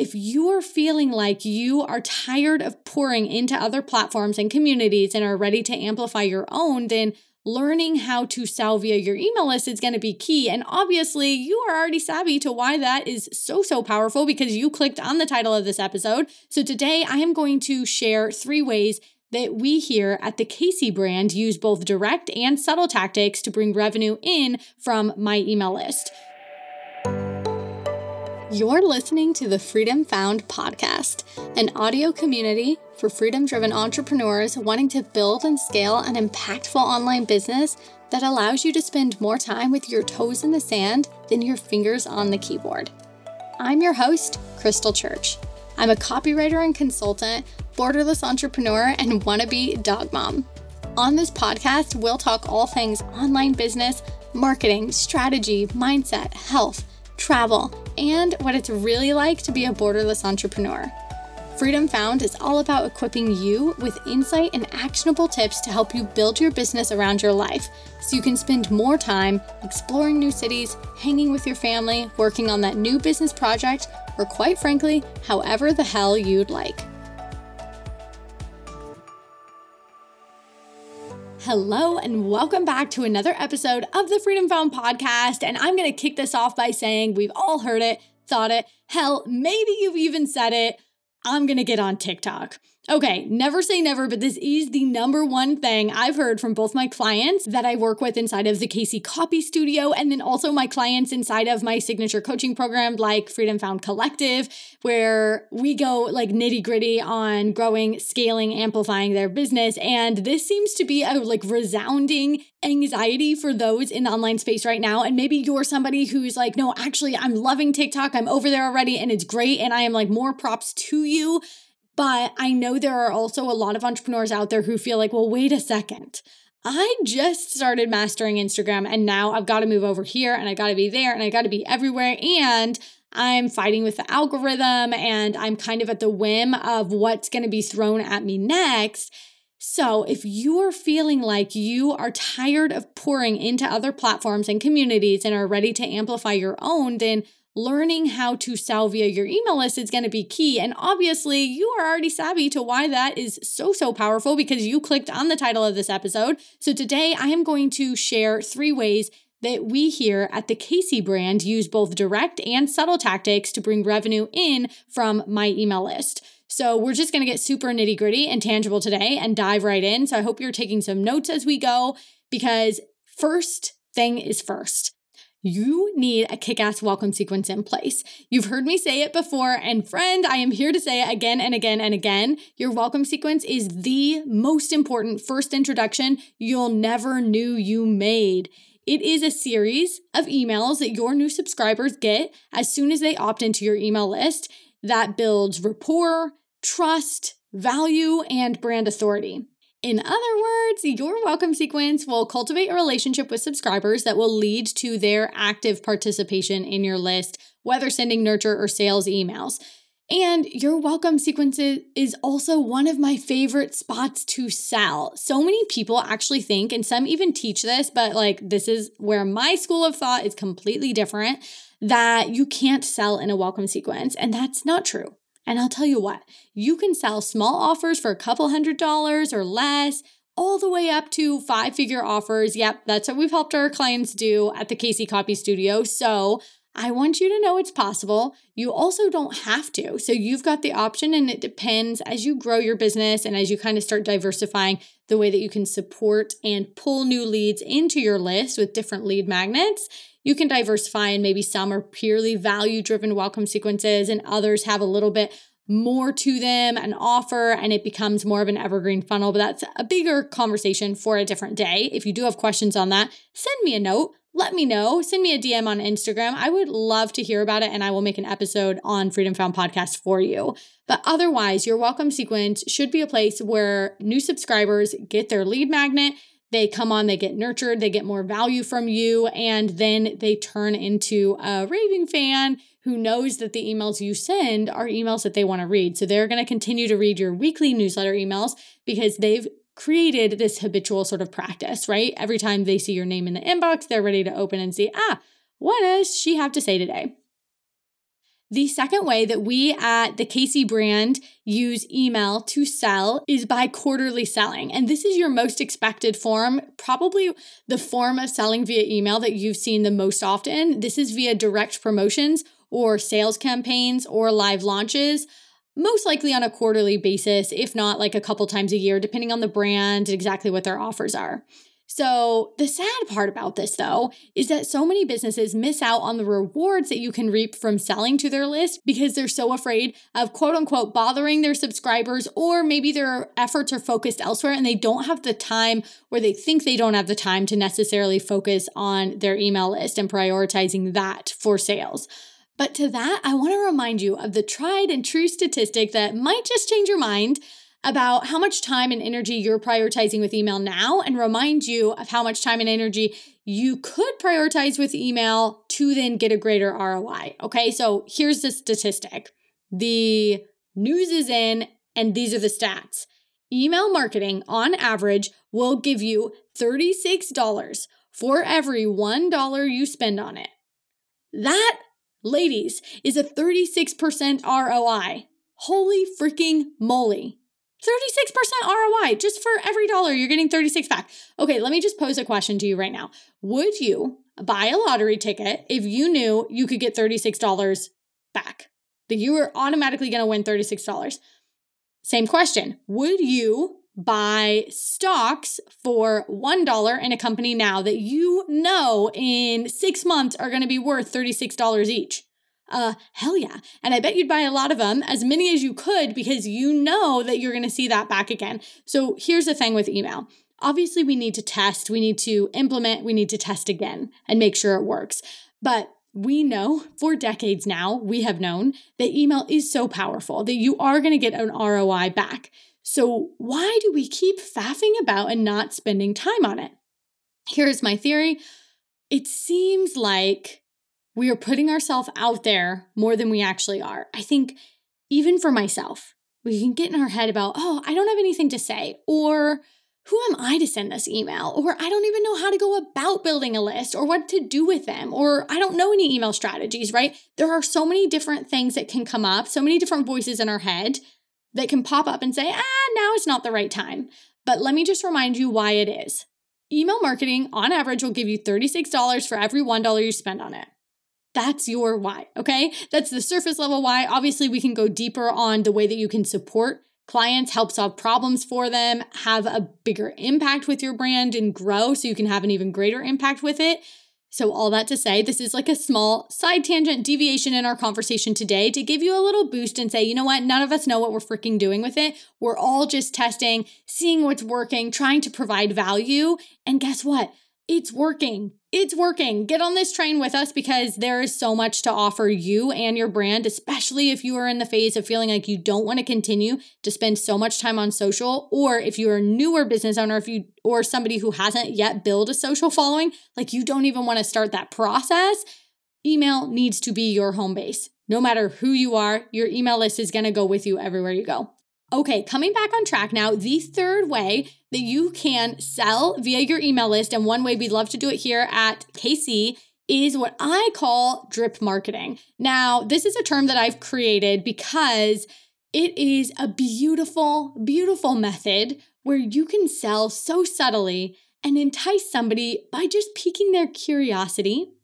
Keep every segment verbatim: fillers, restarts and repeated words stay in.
If you're feeling like you are tired of pouring into other platforms and communities and are ready to amplify your own, then learning how to salvia your email list is going to be key. And obviously, you are already savvy to why that is so, so powerful because you clicked on the title of this episode. So today I am going to share three ways that we here at the Casey Brand use both direct and subtle tactics to bring revenue in from my email list. You're listening to the Freedom Found Podcast, an audio community for freedom-driven entrepreneurs wanting to build and scale an impactful online business that allows you to spend more time with your toes in the sand than your fingers on the keyboard. I'm your host, Crystal Church. I'm a copywriter and consultant, borderless entrepreneur, and wannabe dog mom. On this podcast, we'll talk all things online business, marketing, strategy, mindset, health, travel, and what it's really like to be a borderless entrepreneur. Freedom Found is all about equipping you with insight and actionable tips to help you build your business around your life so you can spend more time exploring new cities, hanging with your family, working on that new business project, or quite frankly, however the hell you'd like. Hello and welcome back to another episode of the Freedom Found Podcast, and I'm going to kick this off by saying we've all heard it, thought it, hell, maybe you've even said it, I'm going to get on TikTok. Okay, never say never, but this is the number one thing I've heard from both my clients that I work with inside of the Casey Copy Studio and then also my clients inside of my signature coaching program like Freedom Found Collective, where we go like nitty gritty on growing, scaling, amplifying their business. And this seems to be a like resounding anxiety for those in the online space right now. And maybe you're somebody who's like, no, actually, I'm loving TikTok. I'm over there already and it's great. And I am like, more props to you. But I know there are also a lot of entrepreneurs out there who feel like, well, wait a second. I just started mastering Instagram and now I've got to move over here and I got to be there and I got to be everywhere. And I'm fighting with the algorithm and I'm kind of at the whim of what's going to be thrown at me next. So if you're feeling like you are tired of pouring into other platforms and communities and are ready to amplify your own, then learning how to salvia your email list is going to be key. And obviously, you are already savvy to why that is so, so powerful because you clicked on the title of this episode. So today I am going to share three ways that we here at the Casey Brand use both direct and subtle tactics to bring revenue in from my email list. So we're just going to get super nitty gritty and tangible today and dive right in. So I hope you're taking some notes as we go, because first thing is first. You need a kick-ass welcome sequence in place. You've heard me say it before, and friend, I am here to say it again and again and again. Your welcome sequence is the most important first introduction you'll never knew you made. It is a series of emails that your new subscribers get as soon as they opt into your email list that builds rapport, trust, value, and brand authority. In other words, your welcome sequence will cultivate a relationship with subscribers that will lead to their active participation in your list, whether sending nurture or sales emails. And your welcome sequence is also one of my favorite spots to sell. So many people actually think, and some even teach this, but like this is where my school of thought is completely different, that you can't sell in a welcome sequence. And that's not true. And I'll tell you what, you can sell small offers for a couple hundred dollars or less, all the way up to five-figure offers. Yep, that's what we've helped our clients do at the Casey Copy Studio. So I want you to know it's possible. You also don't have to. So you've got the option, and it depends as you grow your business and as you kind of start diversifying the way that you can support and pull new leads into your list with different lead magnets. You can diversify, and maybe some are purely value-driven welcome sequences and others have a little bit more to them, an offer, and it becomes more of an evergreen funnel. But that's a bigger conversation for a different day. If you do have questions on that, send me a note. Let me know. Send me a D M on Instagram. I would love to hear about it, and I will make an episode on Freedom Found Podcast for you. But otherwise, your welcome sequence should be a place where new subscribers get their lead magnet. They come on, they get nurtured, they get more value from you, and then they turn into a raving fan who knows that the emails you send are emails that they want to read. So they're going to continue to read your weekly newsletter emails because they've created this habitual sort of practice, right? Every time they see your name in the inbox, they're ready to open and see, ah, what does she have to say today? The second way that we at the Casey Brand use email to sell is by quarterly selling. And this is your most expected form, probably the form of selling via email that you've seen the most often. This is via direct promotions or sales campaigns or live launches, most likely on a quarterly basis, if not like a couple times a year, depending on the brand and exactly what their offers are. So the sad part about this, though, is that so many businesses miss out on the rewards that you can reap from selling to their list because they're so afraid of quote unquote bothering their subscribers, or maybe their efforts are focused elsewhere and they don't have the time, or they think they don't have the time to necessarily focus on their email list and prioritizing that for sales. But to that, I want to remind you of the tried and true statistic that might just change your mind about how much time and energy you're prioritizing with email now, and remind you of how much time and energy you could prioritize with email to then get a greater R O I. Okay, so here's the statistic. The news is in, and these are the stats. Email marketing, on average, will give you thirty-six dollars for every one dollar you spend on it. That, ladies, is a thirty-six percent R O I. Holy freaking moly. thirty-six percent R O I, just for every dollar, you're getting thirty-six back. Okay, let me just pose a question to you right now. Would you buy a lottery ticket if you knew you could get thirty-six dollars back? That you were automatically going to win thirty-six dollars? Same question. Would you buy stocks for one dollar in a company now that you know in six months are going to be worth thirty-six dollars each? Uh, hell yeah. And I bet you'd buy a lot of them, as many as you could, because you know that you're going to see that back again. So here's the thing with email. Obviously, we need to test, we need to implement, we need to test again and make sure it works. But we know for decades now, we have known that email is so powerful that you are going to get an R O I back. So why do we keep faffing about and not spending time on it? Here's my theory. It seems like we are putting ourselves out there more than we actually are. I think even for myself, we can get in our head about, oh, I don't have anything to say, or who am I to send this email? Or I don't even know how to go about building a list, or what to do with them, or I don't know any email strategies, right? There are so many different things that can come up, so many different voices in our head that can pop up and say, ah, now it's not the right time. But let me just remind you why it is. Email marketing, on average, will give you thirty-six dollars for every one dollar you spend on it. That's your why, okay? That's the surface level why. Obviously, we can go deeper on the way that you can support clients, help solve problems for them, have a bigger impact with your brand and grow so you can have an even greater impact with it. So all that to say, this is like a small side tangent deviation in our conversation today to give you a little boost and say, you know what? None of us know what we're freaking doing with it. We're all just testing, seeing what's working, trying to provide value. And guess what? It's working. It's working. Get on this train with us, because there is so much to offer you and your brand, especially if you are in the phase of feeling like you don't want to continue to spend so much time on social, or if you're a newer business owner, if you or somebody who hasn't yet built a social following, like you don't even want to start that process. Email needs to be your home base. No matter who you are, your email list is going to go with you everywhere you go. Okay, coming back on track now, the third way that you can sell via your email list, and one way we love to do it here at K C, is what I call drip marketing. Now, this is a term that I've created because it is a beautiful, beautiful method where you can sell so subtly and entice somebody by just piquing their curiosity,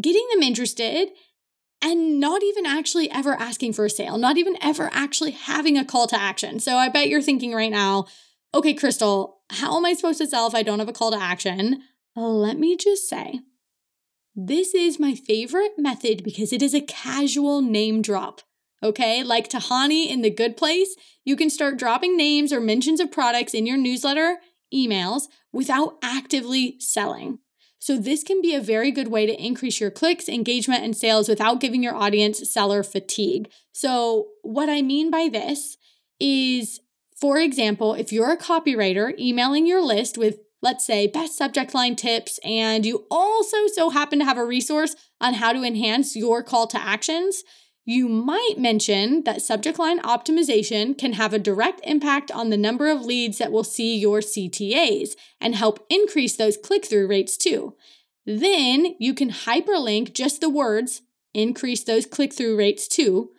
getting them interested, and not even actually ever asking for a sale, not even ever actually having a call to action. So I bet you're thinking right now, okay, Crystal, how am I supposed to sell if I don't have a call to action? Let me just say, this is my favorite method because it is a casual name drop, okay? Like Tahani in The Good Place, you can start dropping names or mentions of products in your newsletter, emails, without actively selling. So this can be a very good way to increase your clicks, engagement, and sales without giving your audience seller fatigue. So what I mean by this is, for example, if you're a copywriter emailing your list with, let's say, best subject line tips, and you also so happen to have a resource on how to enhance your call to actions, you might mention that subject line optimization can have a direct impact on the number of leads that will see your C T As and help increase those click-through rates too. Then you can hyperlink just the words increase those click-through rates too,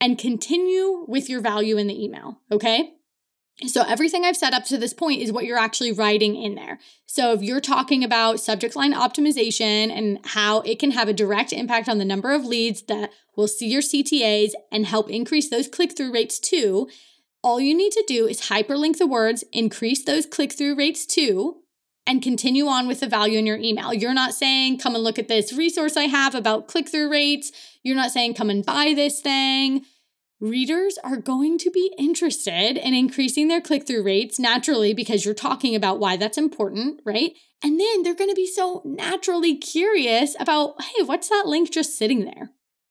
and continue with your value in the email, okay? So everything I've said up to this point is what you're actually writing in there. So if you're talking about subject line optimization and how it can have a direct impact on the number of leads that will see your C T As and help increase those click-through rates too, all you need to do is hyperlink the words, increase those click-through rates too, and continue on with the value in your email. You're not saying, come and look at this resource I have about click-through rates. You're not saying, come and buy this thing. Readers are going to be interested in increasing their click-through rates naturally because you're talking about why that's important, right? And then they're going to be so naturally curious about, hey, what's that link just sitting there?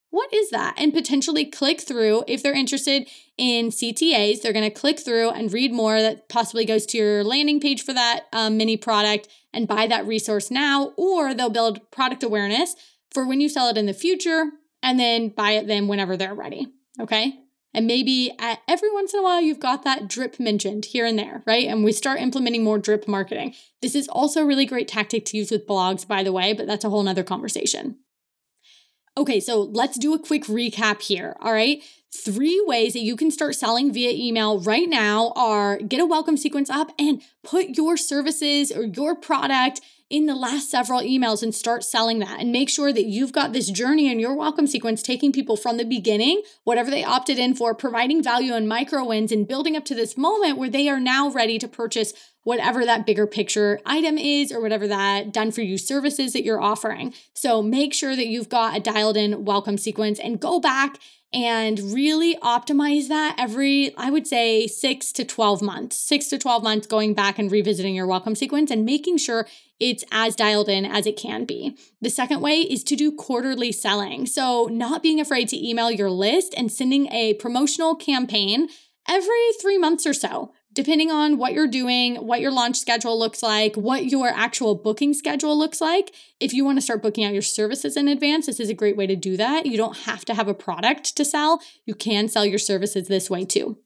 What is that? And potentially click through. If they're interested in C T As, they're going to click through and read more that possibly goes to your landing page for that um, mini product and buy that resource now, or they'll build product awareness for when you sell it in the future and then buy it then whenever they're ready, okay? And maybe at every once in a while, you've got that drip mentioned here and there, right? And we start implementing more drip marketing. This is also a really great tactic to use with blogs, by the way, but that's a whole nother conversation. Okay, so let's do a quick recap here, all right? Three ways that you can start selling via email right now are get a welcome sequence up and put your services or your product in the last several emails and start selling that, and make sure that you've got this journey in your welcome sequence taking people from the beginning, whatever they opted in for, providing value and micro wins and building up to this moment where they are now ready to purchase whatever that bigger picture item is or whatever that done for you services that you're offering. So make sure that you've got a dialed in welcome sequence and go back and really optimize that every, I would say, six to twelve months, six to twelve months going back and revisiting your welcome sequence and making sure it's as dialed in as it can be. The second way is to do quarterly selling. So not being afraid to email your list and sending a promotional campaign every three months or so, depending on what you're doing, what your launch schedule looks like, what your actual booking schedule looks like. If you want to start booking out your services in advance, this is a great way to do that. You don't have to have a product to sell. You can sell your services this way too.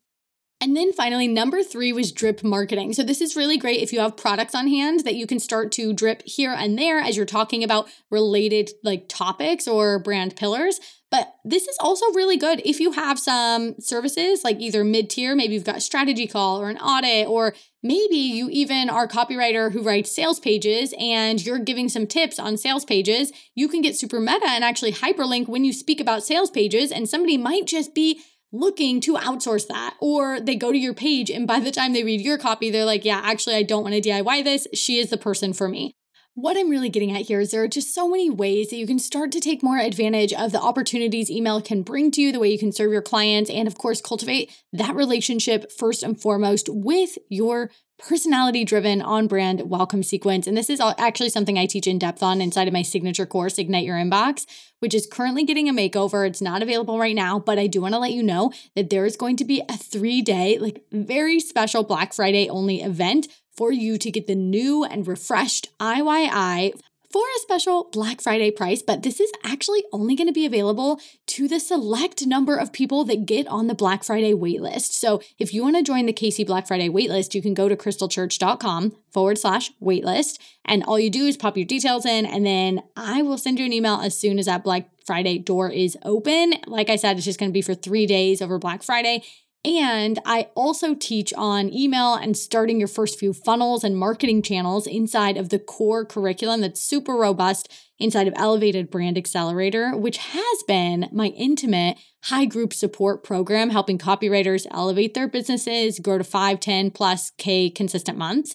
And then finally, number three was drip marketing. So this is really great if you have products on hand that you can start to drip here and there as you're talking about related like topics or brand pillars. But this is also really good if you have some services like either mid-tier, maybe you've got a strategy call or an audit, or maybe you even are a copywriter who writes sales pages and you're giving some tips on sales pages. You can get super meta and actually hyperlink when you speak about sales pages, and somebody might just be looking to outsource that, or they go to your page and by the time they read your copy, they're like, yeah, actually, I don't want to D I Y this. She is the person for me. What I'm really getting at here is there are just so many ways that you can start to take more advantage of the opportunities email can bring to you, the way you can serve your clients, and of course, cultivate that relationship first and foremost with your personality-driven on-brand welcome sequence. And this is actually something I teach in depth on inside of my signature course, Ignite Your Inbox, which is currently getting a makeover. It's not available right now, but I do want to let you know that there is going to be a three-day, like very special Black Friday only event for you to get the new and refreshed I Y I for a special Black Friday price, but this is actually only going to be available to the select number of people that get on the Black Friday waitlist. So if you want to join the Casey Black Friday waitlist, you can go to crystalchurch.com forward slash waitlist, and all you do is pop your details in, and then I will send you an email as soon as that Black Friday door is open. Like I said, it's just going to be for three days over Black Friday. And I also teach on email and starting your first few funnels and marketing channels inside of the core curriculum that's super robust inside of Elevated Brand Accelerator, which has been my intimate high group support program, helping copywriters elevate their businesses, grow to five, ten plus K consistent months.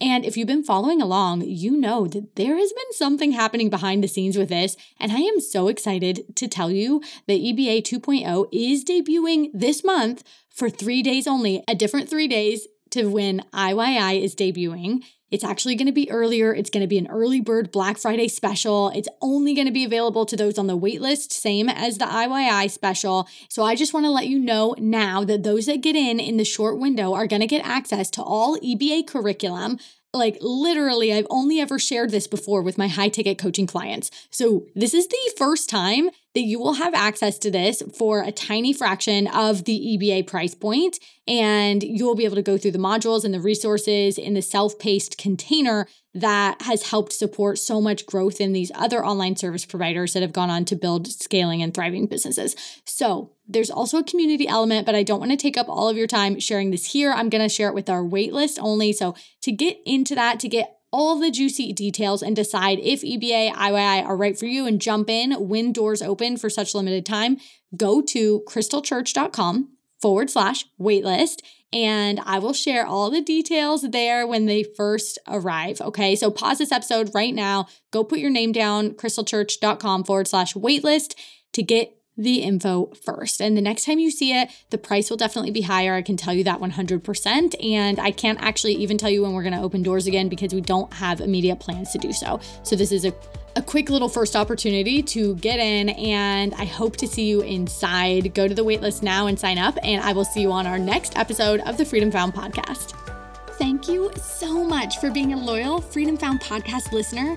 And if you've been following along, you know that there has been something happening behind the scenes with this. And I am so excited to tell you that E B A two point oh is debuting this month for three days only, a different three days to when I Y I is debuting. It's actually going to be earlier. It's going to be an early bird Black Friday special. It's only going to be available to those on the wait list, same as the I Y I special. So I just want to let you know now that those that get in in the short window are going to get access to all E B A curriculum. Like literally, I've only ever shared this before with my high ticket coaching clients. So this is the first time that you will have access to this for a tiny fraction of the E B A price point, and you will be able to go through the modules and the resources in the self-paced container that has helped support so much growth in these other online service providers that have gone on to build scaling and thriving businesses. So there's also a community element, but I don't want to take up all of your time sharing this here. I'm going to share it with our waitlist only. So to get into that, to get all the juicy details and decide if E B A, I Y I are right for you and jump in when doors open for such limited time, go to crystal church dot com forward slash waitlist. And I will share all the details there when they first arrive. Okay, so pause this episode right now. Go put your name down, crystal church dot com forward slash waitlist to get the info first. And the next time you see it, the price will definitely be higher. I can tell you that one hundred percent. And I can't actually even tell you when we're going to open doors again because we don't have immediate plans to do so. So this is a, a quick little first opportunity to get in, and I hope to see you inside. Go to the waitlist now and sign up, and I will see you on our next episode of the Freedom Found Podcast. Thank you so much for being a loyal Freedom Found Podcast listener.